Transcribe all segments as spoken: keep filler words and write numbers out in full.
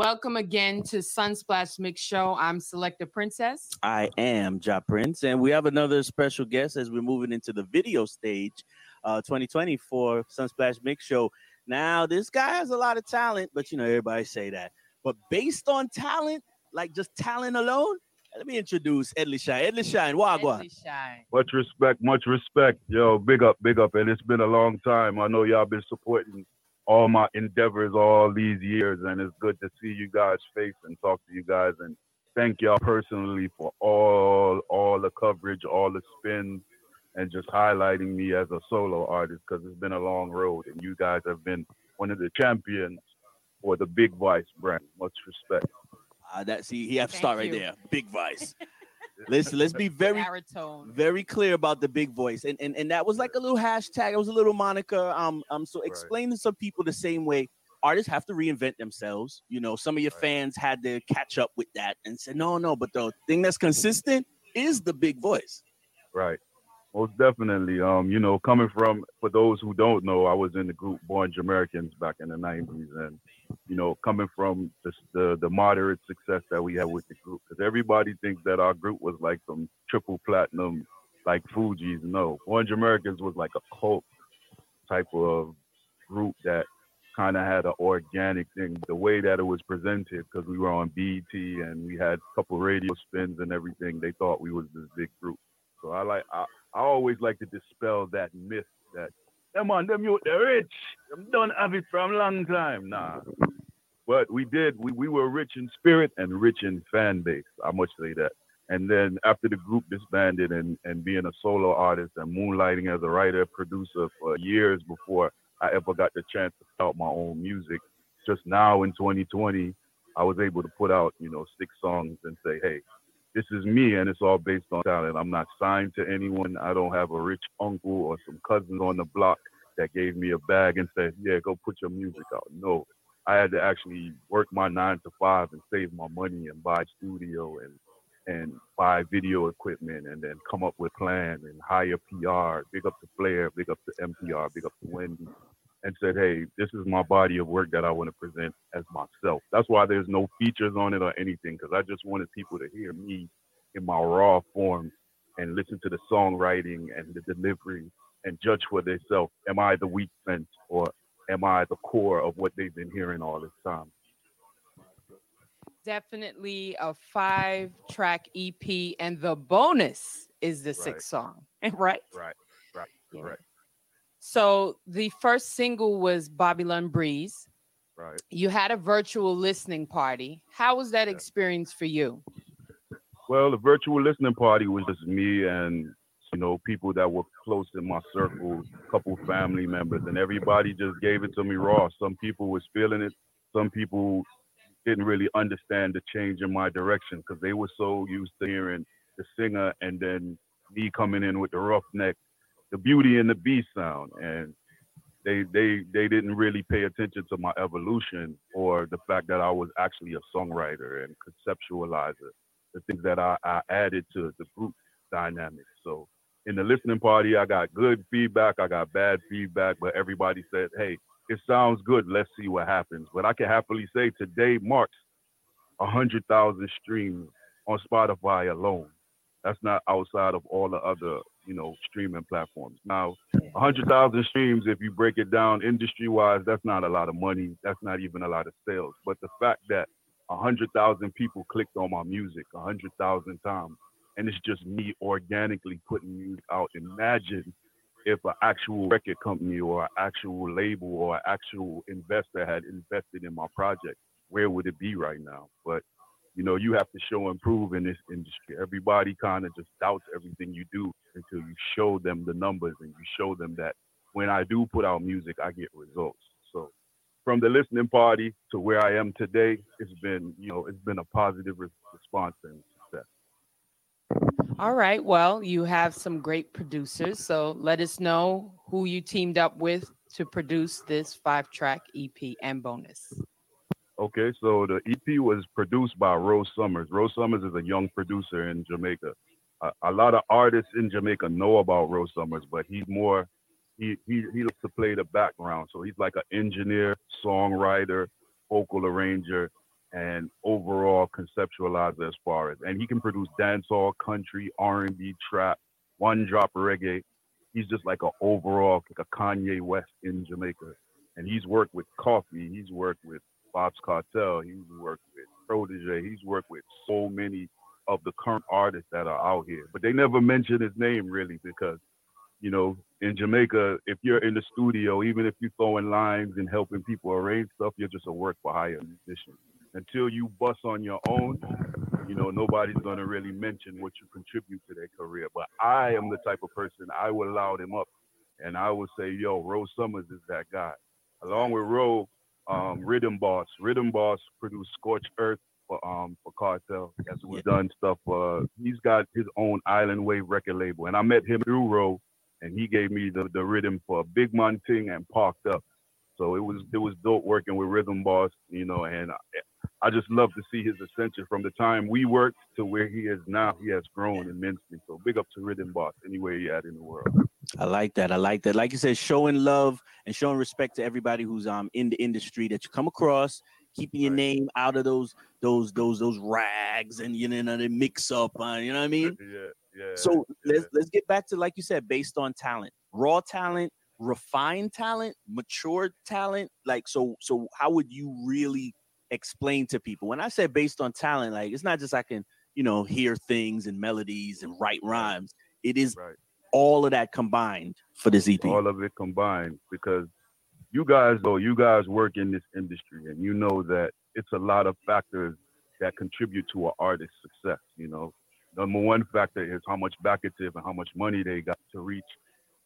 Welcome again to Sunsplash Mix Show. I'm Selecta Princess. I am Ja Prince, and we have another special guest as we're moving into the video stage, uh, twenty twenty for Sunsplash Mix Show. Now, this guy has a lot of talent, but you know everybody say that. But based on talent, like just talent alone, let me introduce Edley Shy. Edley Shy, Wagwa. Edley Shy. Much respect, much respect, yo. Big up, big up, and it's been a long time. I know y'all been supporting all my endeavors all these years, and it's good to see you guys face and talk to you guys, and thank y'all personally for all all the coverage, all the spins, and just highlighting me as a solo artist, because it's been a long road, and you guys have been one of the champions for the Big Vice brand. Much respect. Uh, that see, he have to start right there. Big Vice. Listen, let's be very, very clear about the big voice. And, and and that was like a little hashtag. It was a little moniker. Um, um so explain right. to some people the same way artists have to reinvent themselves. You know, some of your right. fans had to catch up with that and say, no, no, but the thing that's consistent is the big voice. Right. Most definitely. Um, you know, coming from, for those who don't know, I was in the group Born Jamaicans back in the nineties. And, you know, coming from the the, the moderate success that we had with the group, because everybody thinks that our group was like some triple platinum, like Fugees. No, Born Jamaicans was like a cult type of group that kind of had an organic thing, the way that it was presented, because we were on B E T and we had a couple radio spins and everything. They thought we was this big group. So I like, I, I always like to dispel that myth that them on them youth, they're rich. Them done have it from a long time. Nah. But we did, we, we were rich in spirit and rich in fan base. I must say that. And then after the group disbanded and, and being a solo artist and moonlighting as a writer, producer for years before I ever got the chance to start my own music, just now in twenty twenty, I was able to put out, you know, six songs and say, hey, this is me, and it's all based on talent. I'm not signed to anyone. I don't have a rich uncle or some cousins on the block that gave me a bag and said, yeah, go put your music out. No, I had to actually work my nine to five and save my money and buy studio and and buy video equipment and then come up with plans and hire P R, big up to Flair, big up to M P R, big up to Wendy, and said, hey, this is my body of work that I want to present as myself. That's why there's no features on it or anything, because I just wanted people to hear me in my raw form and listen to the songwriting and the delivery and judge for themselves. Am I the weak sense, or am I the core of what they've been hearing all this time? Definitely a five-track E P, and the bonus is the right. sixth song, right? Right, right, yeah. right. So the first single was Babylon Breeze. Right. You had a virtual listening party. How was that yeah. experience for you? Well, the virtual listening party was just me and, you know, people that were close in my circle, a couple family members, and everybody just gave it to me raw. Some people was feeling it. Some people didn't really understand the change in my direction, because they were so used to hearing the singer and then me coming in with the roughneck, the Beauty and the Beast sound, and they they they didn't really pay attention to my evolution or the fact that I was actually a songwriter and conceptualizer, the things that I, I added to the group dynamic. So in the listening party, I got good feedback, I got bad feedback, but everybody said, hey, it sounds good, let's see what happens. But I can happily say today marks one hundred thousand streams on Spotify alone. That's not outside of all the other, you know, streaming platforms. Now, one hundred thousand streams, if you break it down industry-wise, that's not a lot of money. That's not even a lot of sales. But the fact that one hundred thousand people clicked on my music one hundred thousand times, and it's just me organically putting music out. Imagine if an actual record company or an actual label or an actual investor had invested in my project, where would it be right now? But you know, you have to show and prove in this industry. Everybody kind of just doubts everything you do until you show them the numbers and you show them that when I do put out music, I get results. So from the listening party to where I am today, it's been, you know, it's been a positive re- response and success. All right. Well, you have some great producers. So let us know who you teamed up with to produce this five-track E P and bonus. Okay, so the E P was produced by Rose Summers. Rose Summers is a young producer in Jamaica. A, a lot of artists in Jamaica know about Rose Summers, but he's more, he, he, he likes to play the background. So he's like an engineer, songwriter, vocal arranger, and overall conceptualize as far as, and he can produce dancehall, country, R and B, trap, one drop of reggae. He's just like an overall, like a Kanye West in Jamaica. And he's worked with Koffee, he's worked with Bob's Cartel, he's worked with Protege, he's worked with so many of the current artists that are out here. But they never mention his name really because, you know, in Jamaica, if you're in the studio, even if you're throwing lines and helping people arrange stuff, you're just a work for hire musician. Until you bust on your own, you know, nobody's going to really mention what you contribute to their career. But I am the type of person, I will loud him up and I will say, yo, Rose Summers is that guy. Along with Rose, um, Rhythm Boss. Rhythm Boss produced Scorched Earth for um for Cartel. As we've done stuff. Uh, he's got his own Island Wave record label. And I met him through Rose. And he gave me the, the rhythm for Big Man Ting and Parked Up. So it was it was dope working with Rhythm Boss, you know, and I, I just love to see his ascension from the time we worked to where he is now. He has grown immensely. So big up to Rhythm Boss anywhere you're at in the world. I like that. I like that. Like you said, showing love and showing respect to everybody who's um in the industry that you come across, keeping your name out of those those those those rags and, you know, the mix up, uh, you know what I mean? Yeah. Yeah, so yeah. let's let's get back to, like you said, based on talent, raw talent, refined talent, mature talent. Like, so so how would you really explain to people when I say based on talent? Like, it's not just I can, you know, hear things and melodies and write rhymes. It is right. All of that combined for this E P. All of it combined, because you guys, though, you guys work in this industry and you know that it's a lot of factors that contribute to an artist's success, you know. Number one factor is how much back it is and how much money they got to reach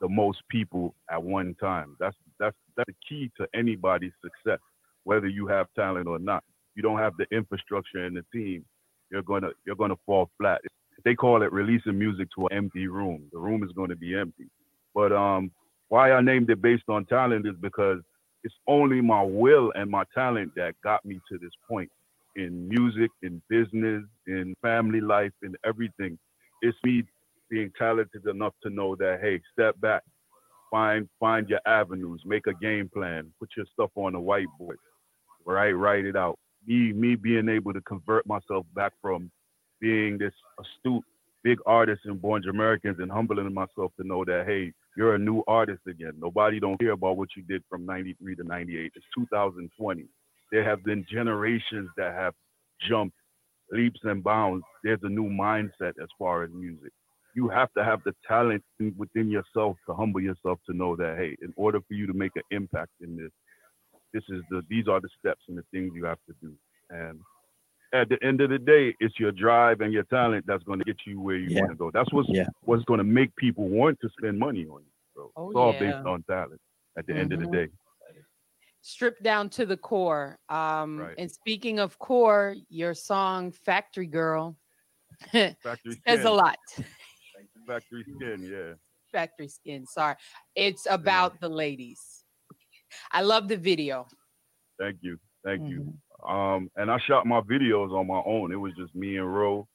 the most people at one time. That's that's that's the key to anybody's success, whether you have talent or not. If you don't have the infrastructure and the team, you're gonna you're gonna fall flat. They call it releasing music to an empty room. The room is gonna be empty. But um, why I named it based on talent is because it's only my will and my talent that got me to this point. In music, in business, in family life, in everything. It's me being talented enough to know that, hey, step back, find find your avenues, make a game plan, put your stuff on a whiteboard, right? Write it out. Me, me being able to convert myself back from being this astute, big artist in Born Jamaicans and humbling myself to know that, hey, you're a new artist again. Nobody don't care about what you did from ninety-three to ninety-eight. It's two thousand twenty. There have been generations that have jumped leaps and bounds. There's a new mindset as far as music. You have to have the talent within yourself to humble yourself to know that, hey, in order for you to make an impact in this, this is the these are the steps and the things you have to do. And at the end of the day, it's your drive and your talent that's going to get you where you yeah. want to go. That's what's, yeah. what's going to make people want to spend money on you. So oh, it's all yeah. based on talent at the mm-hmm. end of the day. Stripped down to the core. Um, right. And speaking of core, your song Factory Girl Factory says skin. a lot. Factory Skin, yeah. Factory Skin, sorry. It's about yeah. the ladies. I love the video. Thank you. Thank mm-hmm. you. Um, and I shot my videos on my own. It was just me and Ro.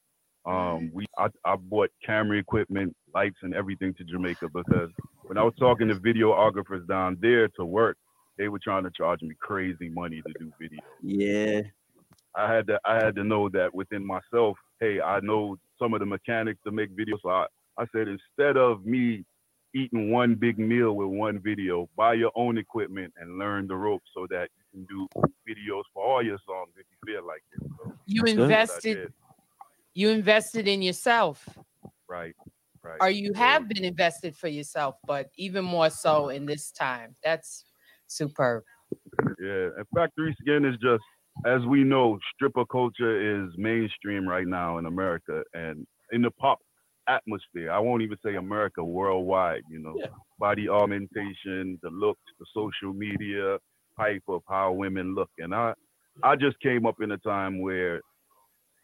Um, we I, I bought camera equipment, lights, and everything to Jamaica because when I was talking to videographers down there to work, they were trying to charge me crazy money to do videos. Yeah. I had to I had to know that within myself, hey, I know some of the mechanics to make videos. So I, I said, instead of me eating one big meal with one video, buy your own equipment and learn the ropes so that you can do videos for all your songs if you feel like it. So you invested you invested in yourself. Right. Right. Or you have been invested for yourself, but even more so in this time. That's superb. Yeah, and Factory Skin is just, as we know, stripper culture is mainstream right now in America and in the pop atmosphere. I won't even say America, worldwide, you know. Yeah. Body augmentation, the looks, the social media hype of how women look. And I, I just came up in a time where,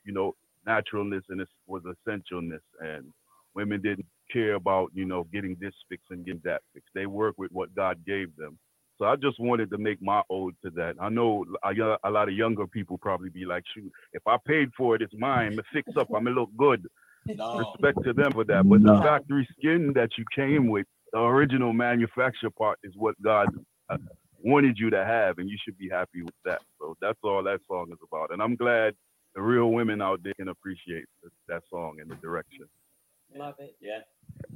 you know, naturalness and this was essentialness, and women didn't care about, you know, getting this fix and getting that fix. They work with what God gave them. So I just wanted to make my ode to that. I know a, a lot of younger people probably be like, shoot, if I paid for it, it's mine. I'm fix up. I'm going to look good. No. Respect to them for that. But no. The factory skin that you came with, the original manufacture part is what God uh, wanted you to have, and you should be happy with that. So that's all that song is about. And I'm glad the real women out there can appreciate that song and the direction. Love it. Yeah.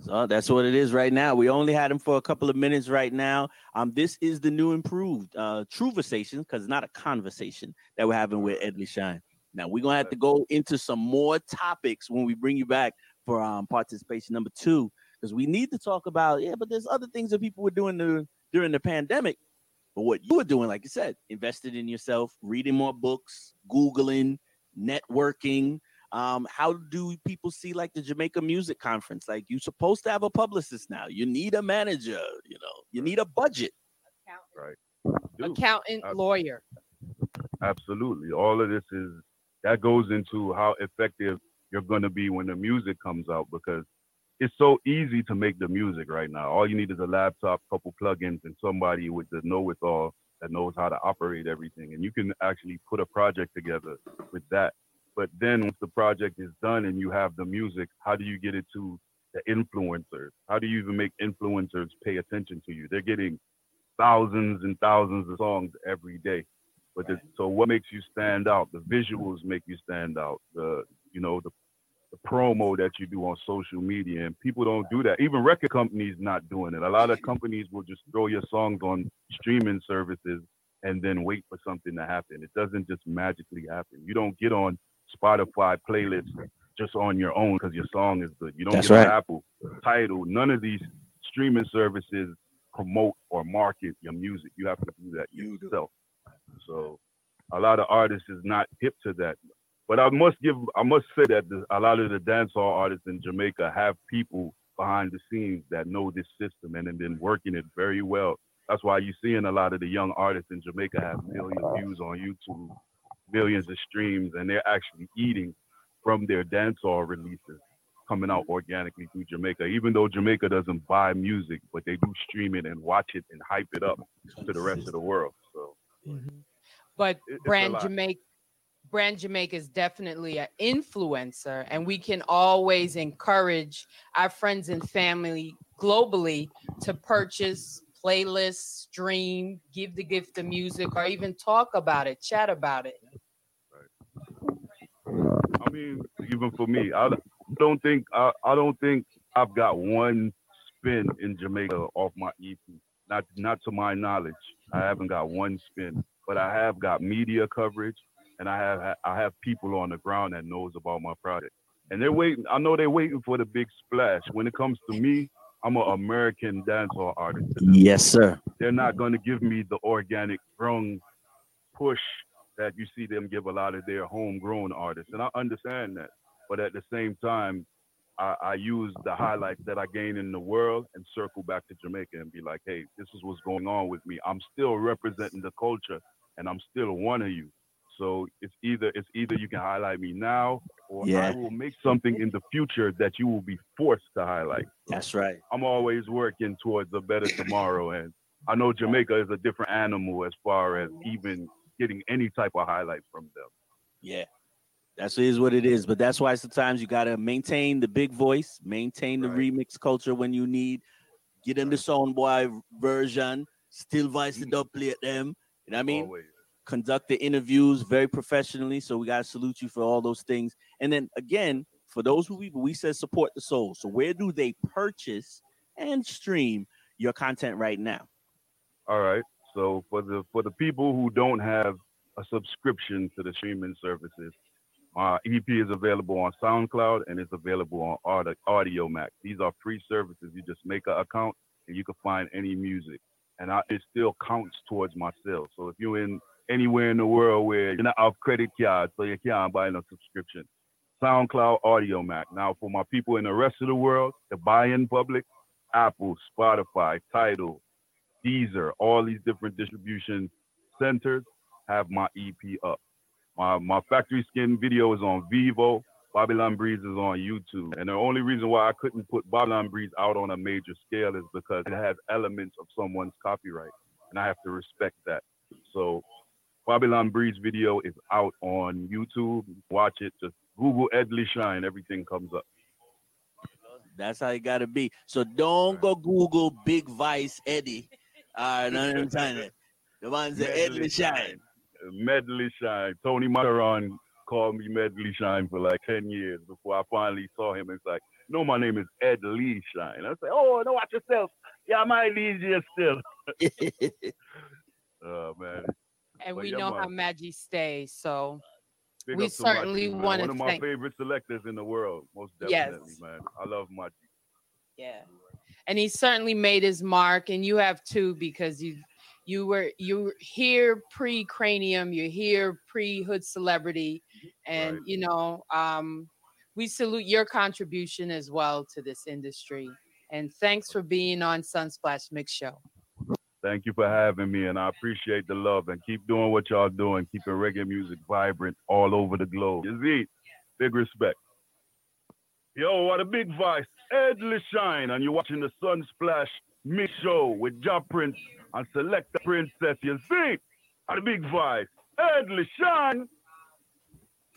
So that's what it is right now. We only had him for a couple of minutes right now. Um, this is the new improved uh Truversation, because it's not a conversation that we're having with Edley Shine. Now we're gonna have to go into some more topics when we bring you back for um participation number two, because we need to talk about, yeah, but there's other things that people were doing the, during the pandemic. But what you were doing, like you said, invested in yourself, reading more books, Googling, networking. Um, how do people see like the Jamaica Music Conference? Like, you're supposed to have a publicist now. You need a manager, you know, you need a budget. Accountant, right. Dude, Accountant I, lawyer. Absolutely. All of this is, that goes into how effective you're going to be when the music comes out, because it's so easy to make the music right now. All you need is a laptop, couple plugins, and somebody with the know-it-all that knows how to operate everything. And you can actually put a project together with that. But then once the project is done and you have the music, how do you get it to the influencers? How do you even make influencers pay attention to you? They're getting thousands and thousands of songs every day. But right. So what makes you stand out? The visuals make you stand out. The, you know, the, the promo that you do on social media, and people don't do that. Even record companies not doing it. A lot of companies will just throw your songs on streaming services and then wait for something to happen. It doesn't just magically happen. You don't get on Spotify playlists just on your own because your song is good. You don't That's get right. Apple, Tidal. None of these streaming services promote or market your music. You have to do that yourself. So a lot of artists is not hip to that. But I must give, I must say that the, a lot of the dancehall artists in Jamaica have people behind the scenes that know this system and have been working it very well. That's why you're seeing a lot of the young artists in Jamaica have million views on YouTube, millions of streams, and they're actually eating from their dancehall releases coming out organically through Jamaica, even though Jamaica doesn't buy music, but they do stream it and watch it and hype it up to the rest of the world. So, mm-hmm. But it, brand Jamaica, brand Jamaica is definitely an influencer, and we can always encourage our friends and family globally to purchase playlists, stream, give the gift of music, or even talk about it, chat about it. Right. I mean, even for me, I don't think I, I don't think I've got one spin in Jamaica off my E P. Not not to my knowledge, I haven't got one spin, but I have got media coverage, and I have I have people on the ground that knows about my product, and they're waiting. I know they're waiting for the big splash. When it comes to me, I'm an American dancehall artist. Yes, sir. They're not going to give me the organic grown push that you see them give a lot of their homegrown artists. And I understand that. But at the same time, I, I use the highlights that I gain in the world and circle back to Jamaica and be like, hey, this is what's going on with me. I'm still representing the culture, and I'm still one of you. So it's either it's either you can highlight me now, or yeah. I will make something in the future that you will be forced to highlight. That's right. I'm always working towards a better tomorrow, and I know Jamaica is a different animal as far as even getting any type of highlight from them. Yeah, that's is what it is. But that's why sometimes you gotta maintain the big voice, maintain the right. remix culture when you need. Get them the soundboy version, still vice the double at them. You know what I mean? Always. Conduct the interviews very professionally. So we got to salute you for all those things. And then again, for those who we, we said support the soul. So where do they purchase and stream your content right now? All right. So for the for the people who don't have a subscription to the streaming services, uh, E P is available on SoundCloud, and it's available on Aud- Audiomack. These are free services. You just make an account and you can find any music. And I, it still counts towards my sales. So if you're in anywhere in the world where you're not off credit card, so you can't buy no subscription. SoundCloud, Audiomack. Now, for my people in the rest of the world, the buy-in public, Apple, Spotify, Tidal, Deezer, all these different distribution centers have my E P up. My, my Factory Skin video is on Vevo. Babylon Breeze is on YouTube. And the only reason why I couldn't put Babylon Breeze out on a major scale is because it has elements of someone's copyright, and I have to respect that. So Babylon Breeze video is out on YouTube. Watch it. Just Google Edley Shine. Everything comes up. That's how it got to be. So don't go Google Big Vice Eddie. All right, no, no, no, no, no. The man's the Edley Shy. Medley Shine. Tony Macaron called me Medley Shine for like ten years before I finally saw him. It's like, no, my name is Edley Shine. I said, oh, no, watch yourself. Yeah, my easier still. Oh, man. And but we yeah, know man. How Magi stays, so big we certainly Magi, want to thank... One of my favorite selectors in the world, most definitely, yes. Man. I love Magi. Yeah. And he certainly made his mark, and you have too, because you... You were you here pre-Cranium, you're here pre-Hood Celebrity, and right. You know, um, we salute your contribution as well to this industry. And thanks for being on Sunsplash Mix Show. Thank you for having me, and I appreciate the love. And keep doing what y'all doing, keeping reggae music vibrant all over the globe. Yazid, big respect. Yo, what a big voice, Edley Shine, and you're watching the Sunsplash Mix Show with Ja Prince. And Selecta Princess, you see, and the big voice, Edley Shine.